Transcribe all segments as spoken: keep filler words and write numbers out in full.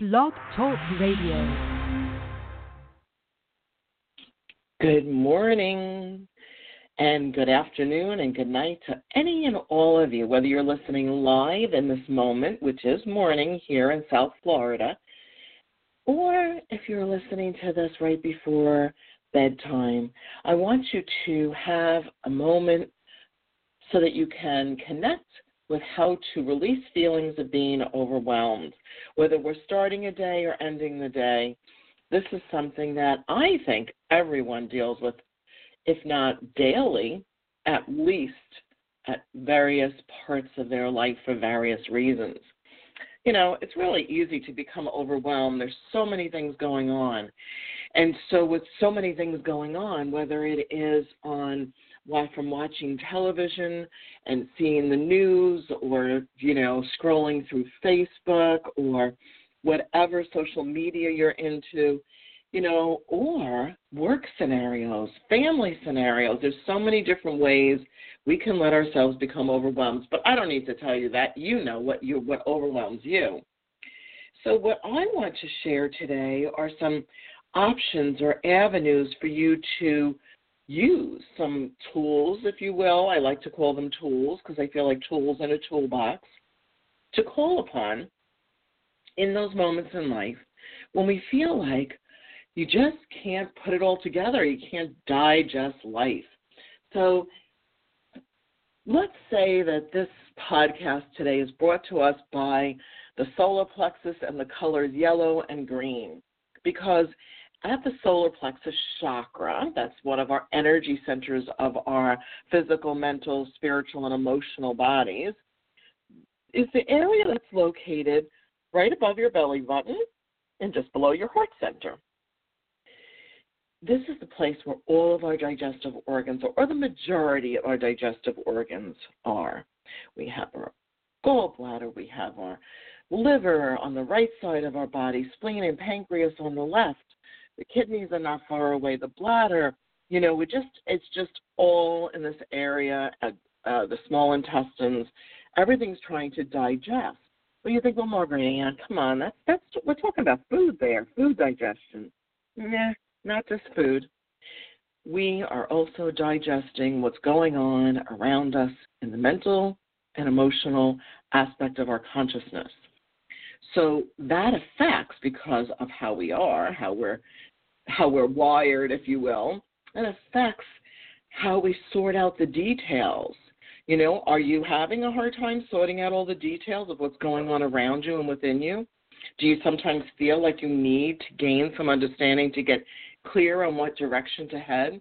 Blog Talk Radio. Good morning and good afternoon and good night to any and all of you, whether you're listening live in this moment, which is morning here in South Florida, or if you're listening to this right before bedtime. I want you to have a moment so that you can connect with how to release feelings of being overwhelmed. Whether we're starting a day or ending the day, this is something that I think everyone deals with, if not daily, at least at various parts of their life for various reasons. You know, it's really easy to become overwhelmed. There's so many things going on. And so with so many things going on, whether it is on While from watching television and seeing the news or, you know, scrolling through Facebook or whatever social media you're into, you know, or work scenarios, family scenarios. There's so many different ways we can let ourselves become overwhelmed. But I don't need to tell you that. You know what you what overwhelms you. So what I want to share today are some options or avenues for you to use, some tools, if you will. I like to call them tools because I feel like tools in a toolbox to call upon in those moments in life when we feel like you just can't put it all together. You can't digest life. So let's say that this podcast today is brought to us by the solar plexus and the colors yellow and green, because at the solar plexus chakra, that's one of our energy centers of our physical, mental, spiritual, and emotional bodies, is the area that's located right above your belly button and just below your heart center. This is the place where all of our digestive organs, or the majority of our digestive organs, are. We have our gallbladder, we have our liver on the right side of our body, spleen and pancreas on the left. The kidneys are not far away. The bladder, you know, we just it's just all in this area, at, uh, the small intestines. Everything's trying to digest. Well, you think, well, Margaret Ann, come on, that's, that's, we're talking about food there, food digestion. Nah, not just food. We are also digesting what's going on around us in the mental and emotional aspect of our consciousness. So that affects, because of how we are, how we're how we're wired, if you will, it affects how we sort out the details. You know, are you having a hard time sorting out all the details of what's going on around you and within you? Do you sometimes feel like you need to gain some understanding to get clear on what direction to head?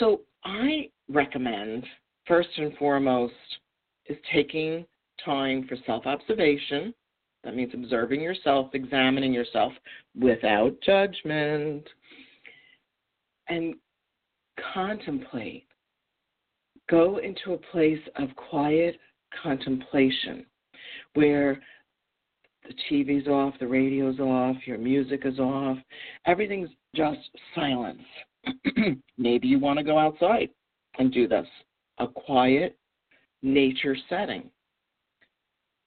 So I recommend, first and foremost, is taking time for self-observation. That means observing yourself, examining yourself without judgment, and contemplate. Go into a place of quiet contemplation where the T V's off, the radio's off, your music is off. Everything's just silence. Maybe you want to go outside and do this, a quiet nature setting.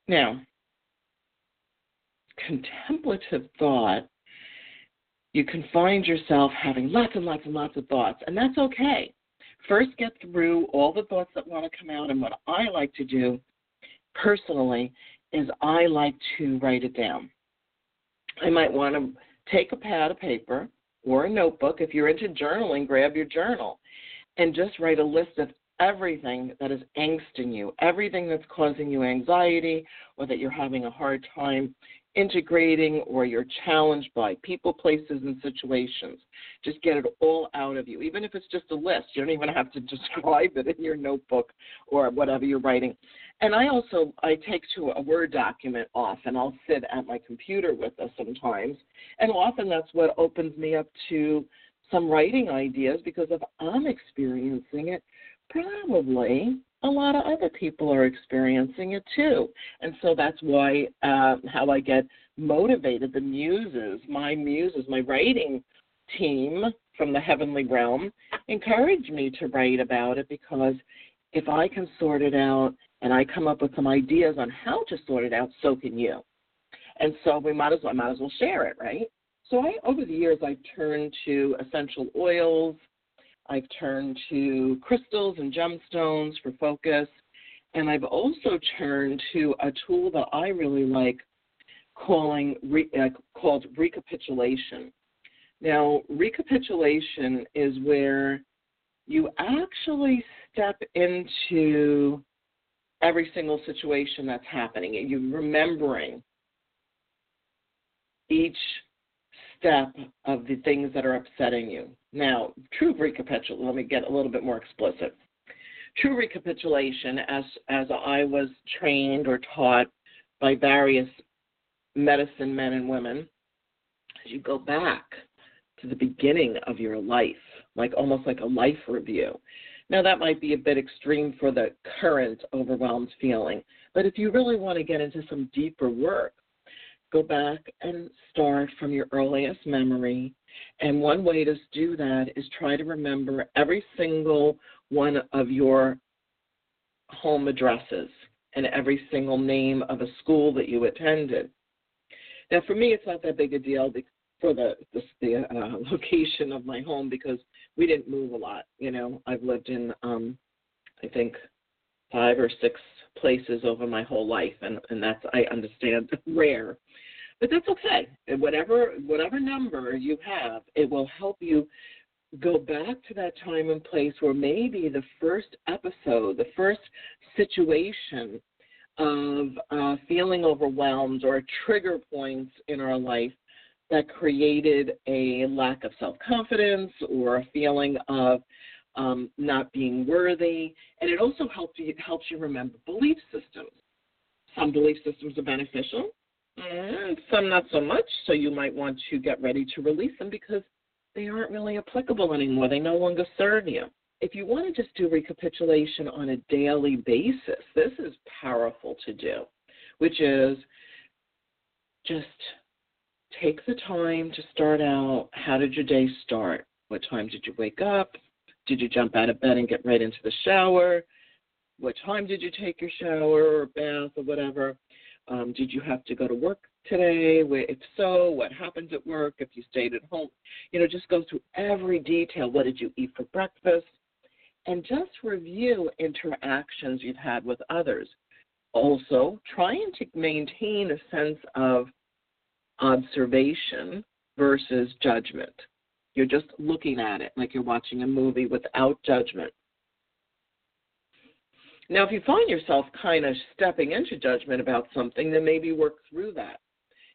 Now, contemplative thought, you can find yourself having lots and lots and lots of thoughts, and that's okay. First, get through all the thoughts that want to come out, and what I like to do personally is I like to write it down. I might want to take a pad of paper or a notebook. If you're into journaling, grab your journal and just write a list of everything that is angsting you, everything that's causing you anxiety or that you're having a hard time integrating, or you're challenged by people, places, and situations. Just get it all out of you, even if it's just a list. You don't even have to describe it in your notebook or whatever you're writing. And I also, I take to a Word document off, and I'll sit at my computer with us sometimes. And often that's what opens me up to some writing ideas, because if I'm experiencing it, probably a lot of other people are experiencing it too. And so that's why, uh, how I get motivated, the muses, my muses, my writing team from the heavenly realm encourage me to write about it, because if I can sort it out and I come up with some ideas on how to sort it out, so can you. And so we might as well, might as well share it, right? So I, over the years, I've turned to essential oils. I've turned to crystals and gemstones for focus. And I've also turned to a tool that I really like calling re, uh, called recapitulation. Now, recapitulation is where you actually step into every single situation that's happening, and you're remembering each step of the things that are upsetting you. Now, true recapitulation, let me get a little bit more explicit. True recapitulation, as, as I was trained or taught by various medicine men and women, as you go back to the beginning of your life, like almost like a life review. Now, that might be a bit extreme for the current overwhelmed feeling, but if you really want to get into some deeper work, go back and start from your earliest memory. And one way to do that is try to remember every single one of your home addresses and every single name of a school that you attended. Now, for me, it's not that big a deal for the, the, the uh, location of my home because we didn't move a lot. You know, I've lived in, um, I think, five or six places over my whole life, and, and that's, I understand, rare. But that's okay. Whatever, whatever number you have, it will help you go back to that time and place where maybe the first episode, the first situation of uh, feeling overwhelmed or trigger points in our life that created a lack of self-confidence or a feeling of um, not being worthy. And it also helps you, helps you remember belief systems. Some belief systems are beneficial, and some not so much, so you might want to get ready to release them because they aren't really applicable anymore. They no longer serve you. If you want to just do recapitulation on a daily basis, this is powerful to do, which is just take the time to start out. How did your day start? What time did you wake up? Did you jump out of bed and get right into the shower? What time did you take your shower or bath or whatever? Um, did you have to go to work today? If so, what happened at work? If you stayed at home, you know, just go through every detail. What did you eat for breakfast? And just review interactions you've had with others. Also, trying to maintain a sense of observation versus judgment. You're just looking at it like you're watching a movie without judgment. Now, if you find yourself kind of stepping into judgment about something, then maybe work through that.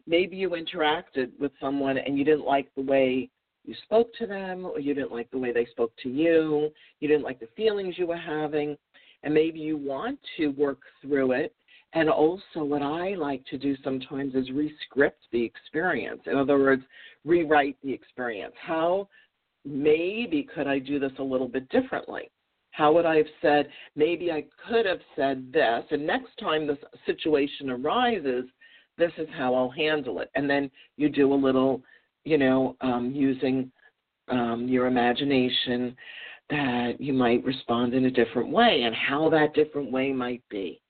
Maybe you interacted with someone and you didn't like the way you spoke to them, or you didn't like the way they spoke to you, you didn't like the feelings you were having, and maybe you want to work through it. And also what I like to do sometimes is re-script the experience. In other words, rewrite the experience. How maybe could I do this a little bit differently? How would I have said, maybe I could have said this, and next time this situation arises, this is how I'll handle it. And then you do a little, you know, um, using um, your imagination that you might respond in a different way and how that different way might be.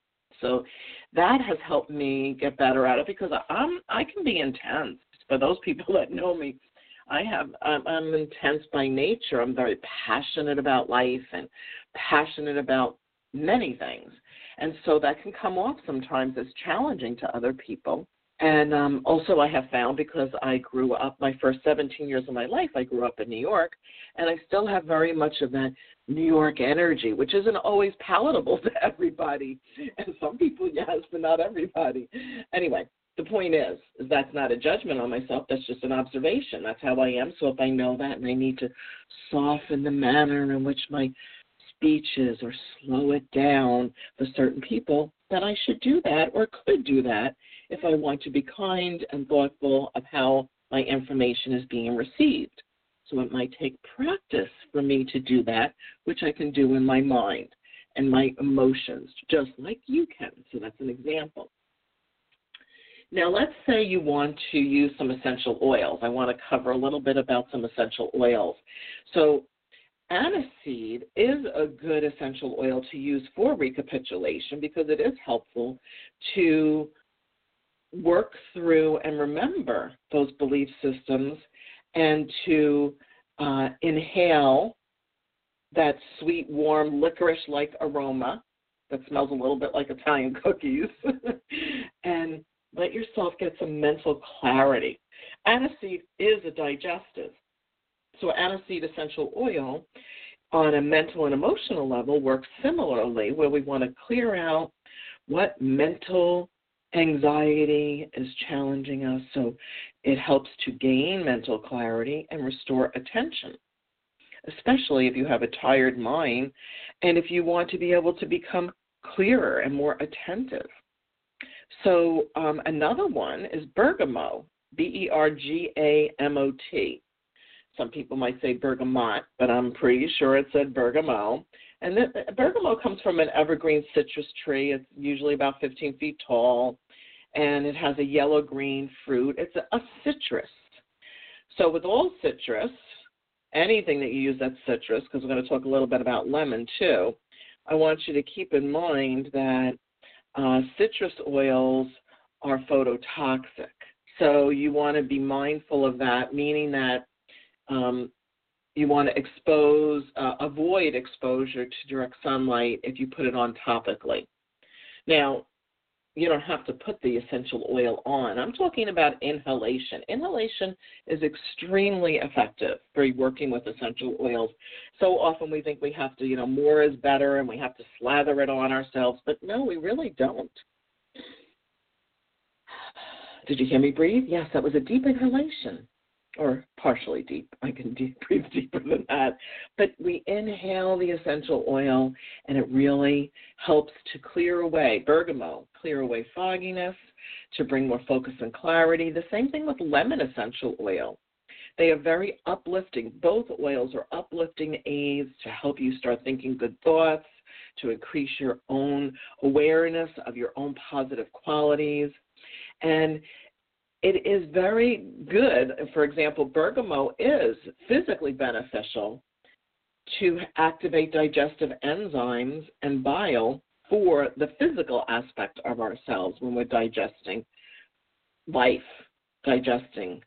So that has helped me get better at it because I'm, I can be intense. For those people that know me, I have, I'm, I'm intense by nature. I'm very passionate about life and passionate about many things. And so that can come off sometimes as challenging to other people. And um, also I have found, because I grew up, my first seventeen years of my life, I grew up in New York, and I still have very much of that New York energy, which isn't always palatable to everybody. And some people, yes, but not everybody. Anyway, the point is, is that's not a judgment on myself. That's just an observation. That's how I am. So if I know that and I need to soften the manner in which my speech is or slow it down for certain people, then I should do that or could do that if I want to be kind and thoughtful of how my information is being received. So it might take practice for me to do that, which I can do in my mind and my emotions, just like you can. So that's an example. Now, let's say you want to use some essential oils. I want to cover a little bit about some essential oils. So aniseed is a good essential oil to use for recapitulation because it is helpful to work through and remember those belief systems and to uh, inhale that sweet, warm, licorice-like aroma that smells a little bit like Italian cookies, and let yourself get some mental clarity. Aniseed is a digestive. So aniseed essential oil on a mental and emotional level works similarly, where we want to clear out what mental anxiety is challenging us. So it helps to gain mental clarity and restore attention, especially if you have a tired mind and if you want to be able to become clearer and more attentive. So um, another one is bergamot, B E R G A M O T. Some people might say bergamot, but I'm pretty sure it said bergamot. And the, bergamot comes from an evergreen citrus tree. It's usually about fifteen feet tall, and it has a yellow-green fruit. It's a, a citrus. So with all citrus, anything that you use that's citrus, because we're going to talk a little bit about lemon too, I want you to keep in mind that uh, citrus oils are phototoxic. So you want to be mindful of that, meaning that Um, you want to expose, uh, avoid exposure to direct sunlight if you put it on topically. Now, you don't have to put the essential oil on. I'm talking about inhalation. Inhalation is extremely effective for working with essential oils. So often we think we have to, you know, more is better and we have to slather it on ourselves, but no, we really don't. Did you hear me breathe? Yes, that was a deep inhalation. Or partially deep. I can deep, breathe deeper than that. But we inhale the essential oil, and it really helps to clear away, bergamot, clear away fogginess, to bring more focus and clarity. The same thing with lemon essential oil. They are very uplifting. Both oils are uplifting aids to help you start thinking good thoughts, to increase your own awareness of your own positive qualities. And it is very good. For example, bergamot is physically beneficial to activate digestive enzymes and bile for the physical aspect of ourselves when we're digesting life, digesting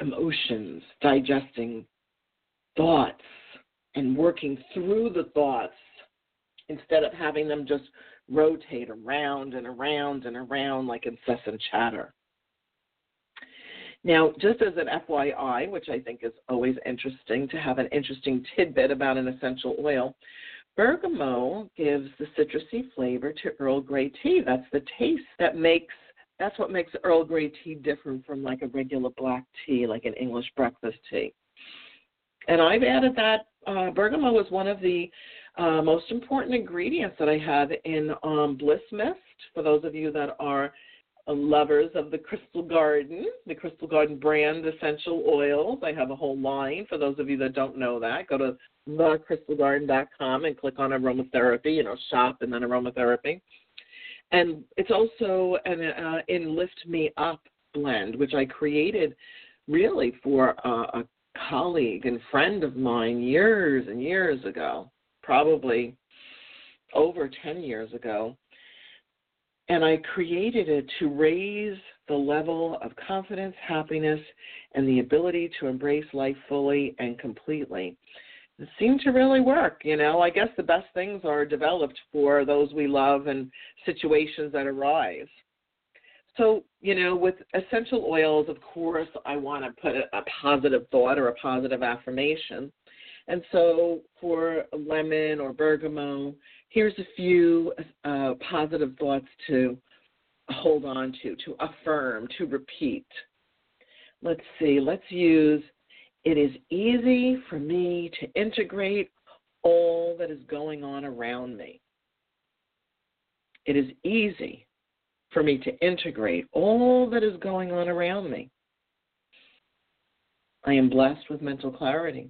emotions, digesting thoughts, and working through the thoughts instead of having them just rotate around and around and around like incessant chatter. Now, just as an F Y I, which I think is always interesting to have an interesting tidbit about an essential oil, bergamot gives the citrusy flavor to Earl Grey tea. That's the taste that makes, that's what makes Earl Grey tea different from like a regular black tea, like an English breakfast tea. And I've added that uh, bergamot was one of the Uh, most important ingredients that I have in um, Bliss Mist, for those of you that are uh, lovers of the Crystal Garden, the Crystal Garden brand essential oils. I have a whole line. For those of you that don't know that, go to the crystal garden dot com and click on aromatherapy, you know, shop and then aromatherapy. And it's also an uh, in Lift Me Up blend, which I created really for uh, a colleague and friend of mine years and years ago. Probably over ten years ago, and I created it to raise the level of confidence, happiness, and the ability to embrace life fully and completely. It seemed to really work, you know. I guess the best things are developed for those we love and situations that arise. So, you know, with essential oils, of course, I want to put a positive thought or a positive affirmation. And so for lemon or bergamot, here's a few uh, positive thoughts to hold on to, to affirm, to repeat. Let's see. Let's use, it is easy for me to integrate all that is going on around me. It is easy for me to integrate all that is going on around me. I am blessed with mental clarity.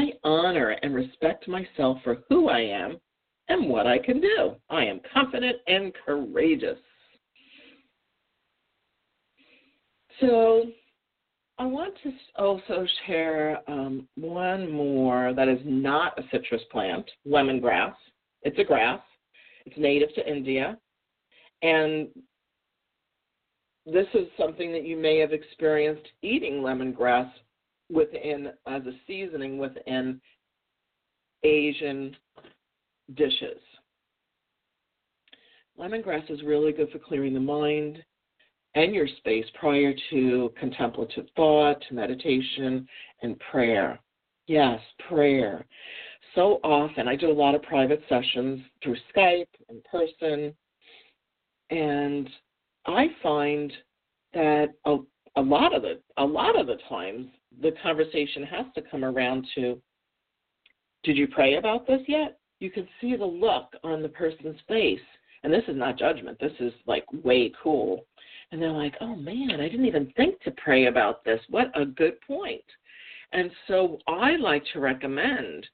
I honor and respect myself for who I am and what I can do. I am confident and courageous. So I want to also share um, one more that is not a citrus plant, lemongrass. It's a grass. It's native to India. And this is something that you may have experienced eating lemongrass within as a seasoning within Asian dishes. Lemongrass is really good for clearing the mind and your space prior to contemplative thought, meditation, and prayer. Yes, prayer. So often, I do a lot of private sessions through Skype, in person, and I find that a, a lot of the a lot of the times the conversation has to come around to, did you pray about this yet? You can see the look on the person's face. And this is not judgment. This is, like, way cool. And they're like, oh, man, I didn't even think to pray about this. What a good point. And so I like to recommend,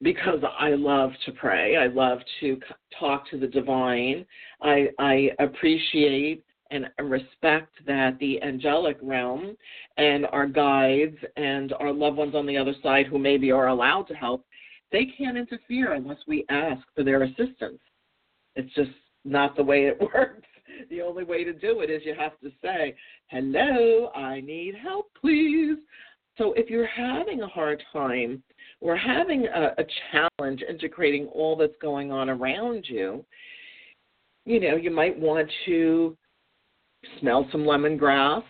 because I love to pray, I love to talk to the divine, I, I appreciate and respect that the angelic realm and our guides and our loved ones on the other side who maybe are allowed to help, they can't interfere unless we ask for their assistance. It's just not the way it works. The only way to do it is you have to say, hello, I need help, please. So if you're having a hard time or having a, a challenge integrating all that's going on around you, you know, you might want to smell some lemongrass,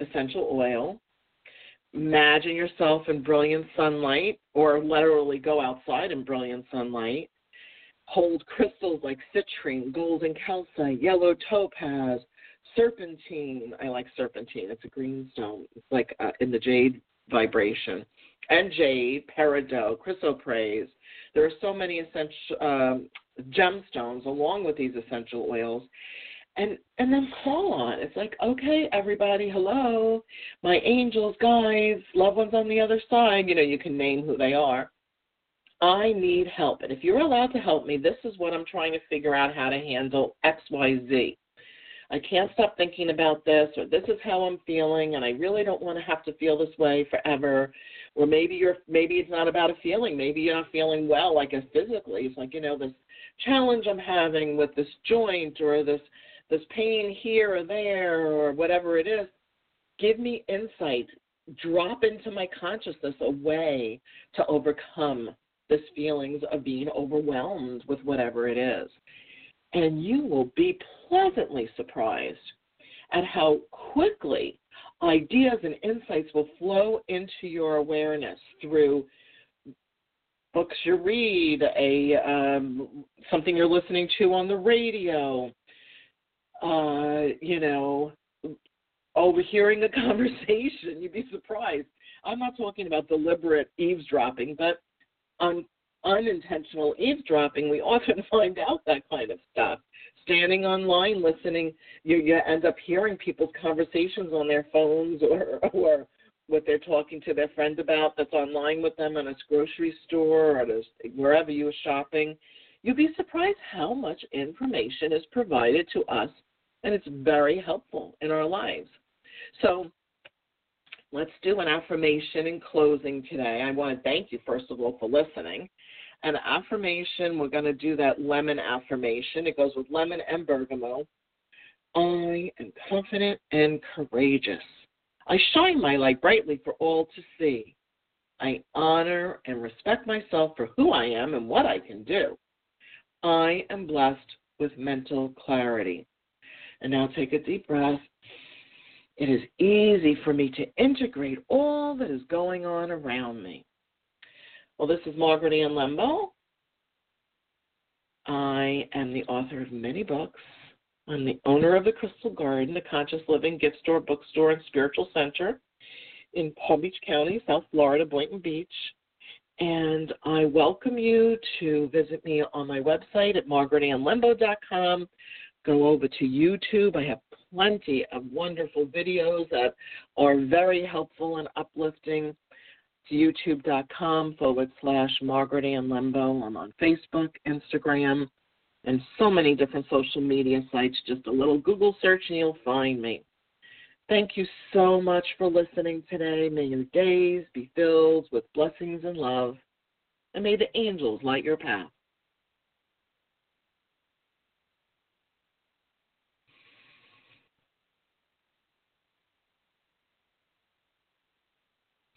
essential oil, imagine yourself in brilliant sunlight or literally go outside in brilliant sunlight. Hold crystals like citrine, golden calcite, yellow topaz, serpentine. I like serpentine. It's a green stone. It's like uh, in the jade vibration. And jade, peridot, chrysoprase. There are so many essential um, gemstones along with these essential oils. And, and then call on. It's like, okay, everybody, hello. My angels, guides, loved ones on the other side. You know, you can name who they are. I need help, and if you're allowed to help me, this is what I'm trying to figure out how to handle X, Y, Z. I can't stop thinking about this, or this is how I'm feeling, and I really don't want to have to feel this way forever. Or maybe you're, maybe it's not about a feeling. Maybe you're not feeling well, like physically. It's like, you know, this challenge I'm having with this joint or this this pain here or there or whatever it is. Give me insight. Drop into my consciousness a way to overcome this feelings of being overwhelmed with whatever it is. And you will be pleasantly surprised at how quickly ideas and insights will flow into your awareness through books you read, a um, something you're listening to on the radio, uh, you know, overhearing a conversation. You'd be surprised. I'm not talking about deliberate eavesdropping, but Un- unintentional eavesdropping, we often find out that kind of stuff. Standing online, listening, you, you end up hearing people's conversations on their phones or, or what they're talking to their friend about that's online with them in a grocery store or this, wherever you were shopping. You'd be surprised how much information is provided to us, and it's very helpful in our lives. So let's do an affirmation in closing today. I want to thank you, first of all, for listening. An affirmation, we're going to do that lemon affirmation. It goes with lemon and bergamot. I am confident and courageous. I shine my light brightly for all to see. I honor and respect myself for who I am and what I can do. I am blessed with mental clarity. And now take a deep breath. It is easy for me to integrate all that is going on around me. Well, this is Margaret Ann Lembo. I am the author of many books. I'm the owner of The Crystal Garden, a conscious living gift store, bookstore, and spiritual center in Palm Beach County, South Florida, Boynton Beach. And I welcome you to visit me on my website at margaret ann lembo dot com. Go over to YouTube. I have plenty of wonderful videos that are very helpful and uplifting. It's youtube.com forward slash Margaret Ann Lembo. I'm on Facebook, Instagram, and so many different social media sites. Just a little Google search and you'll find me. Thank you so much for listening today. May your days be filled with blessings and love, and may the angels light your path.